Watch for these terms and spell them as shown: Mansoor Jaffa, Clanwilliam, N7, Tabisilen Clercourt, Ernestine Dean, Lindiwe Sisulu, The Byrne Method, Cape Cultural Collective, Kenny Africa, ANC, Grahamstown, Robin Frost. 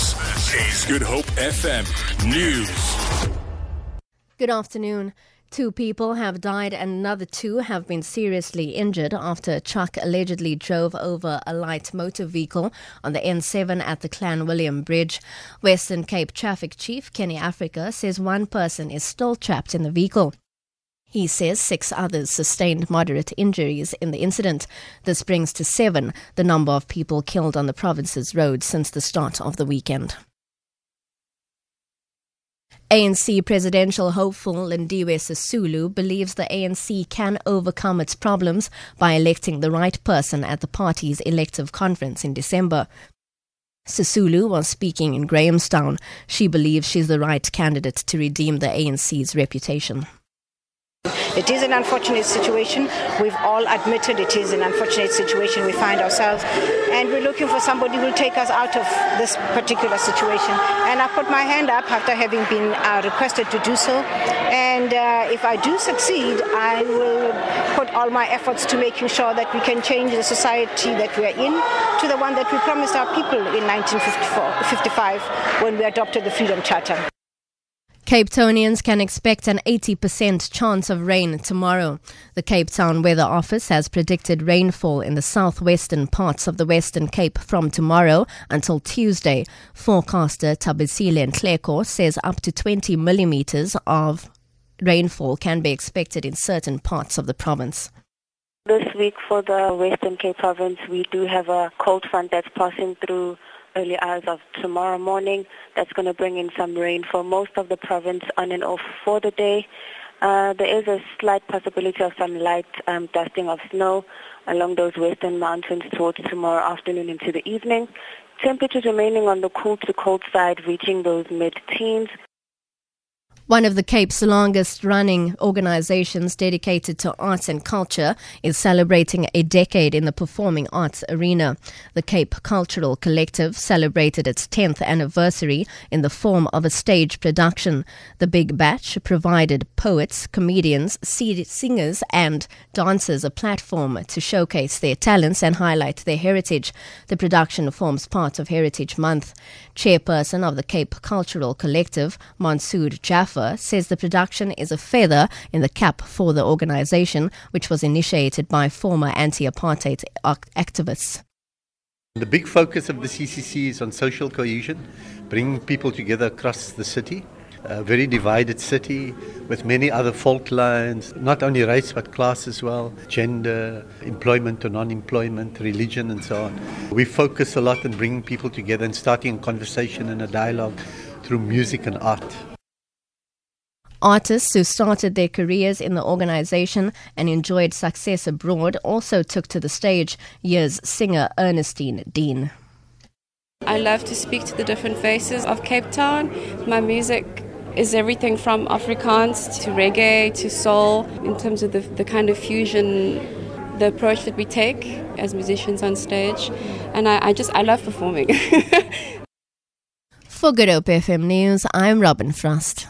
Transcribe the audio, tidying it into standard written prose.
This is Good Hope FM News. Good afternoon. 2 people have died and another 2 have been seriously injured after a truck allegedly drove over a light motor vehicle on the N7 at the Clanwilliam Bridge. Western Cape Traffic Chief Kenny Africa says one person is still trapped in the vehicle. He says 6 others sustained moderate injuries in the incident. This brings to 7 the number of people killed on the province's roads since the start of the weekend. ANC presidential hopeful Lindiwe Sisulu believes the ANC can overcome its problems by electing the right person at the party's elective conference in December. Sisulu was speaking in Grahamstown. She believes she's the right candidate to redeem the ANC's reputation. It is an unfortunate situation. We've all admitted it is an unfortunate situation we find ourselves, and we're looking for somebody who will take us out of this particular situation. And I put my hand up after having been requested to do so, and if I do succeed, I will put all my efforts to making sure that we can change the society that we are in to the one that we promised our people in 1955 when we adopted the Freedom Charter. Cape Townians can expect an 80% chance of rain tomorrow. The Cape Town Weather Office has predicted rainfall in the southwestern parts of the Western Cape from tomorrow until Tuesday. Forecaster Tabisilen Clercourt says up to 20 millimeters of rainfall can be expected in certain parts of the province. This week for the Western Cape province, we do have a cold front that's passing through early hours of tomorrow morning. That's going to bring in some rain for most of the province on and off for the day. There is a slight possibility of some light dusting of snow along those western mountains towards tomorrow afternoon into the evening. Temperatures remaining on the cool to cold side, reaching those mid-teens. One of the Cape's longest-running organisations dedicated to arts and culture is celebrating a decade in the performing arts arena. The Cape Cultural Collective celebrated its 10th anniversary in the form of a stage production. The Big Batch provided poets, comedians, singers and dancers a platform to showcase their talents and highlight their heritage. The production forms part of Heritage Month. Chairperson of the Cape Cultural Collective, Mansoor Jaffa, says the production is a feather in the cap for the organisation, which was initiated by former anti-apartheid activists. The big focus of the CCC is on social cohesion, bringing people together across the city, a very divided city with many other fault lines, not only race but class as well, gender, employment or non-employment, religion and so on. We focus a lot on bringing people together and starting a conversation and a dialogue through music and art. Artists who started their careers in the organisation and enjoyed success abroad also took to the stage, years singer Ernestine Dean. I love to speak to the different faces of Cape Town. My music is everything from Afrikaans to reggae to soul, in terms of the kind of fusion, the approach that we take as musicians on stage. And I love performing. For Good Hope FM News, I'm Robin Frost.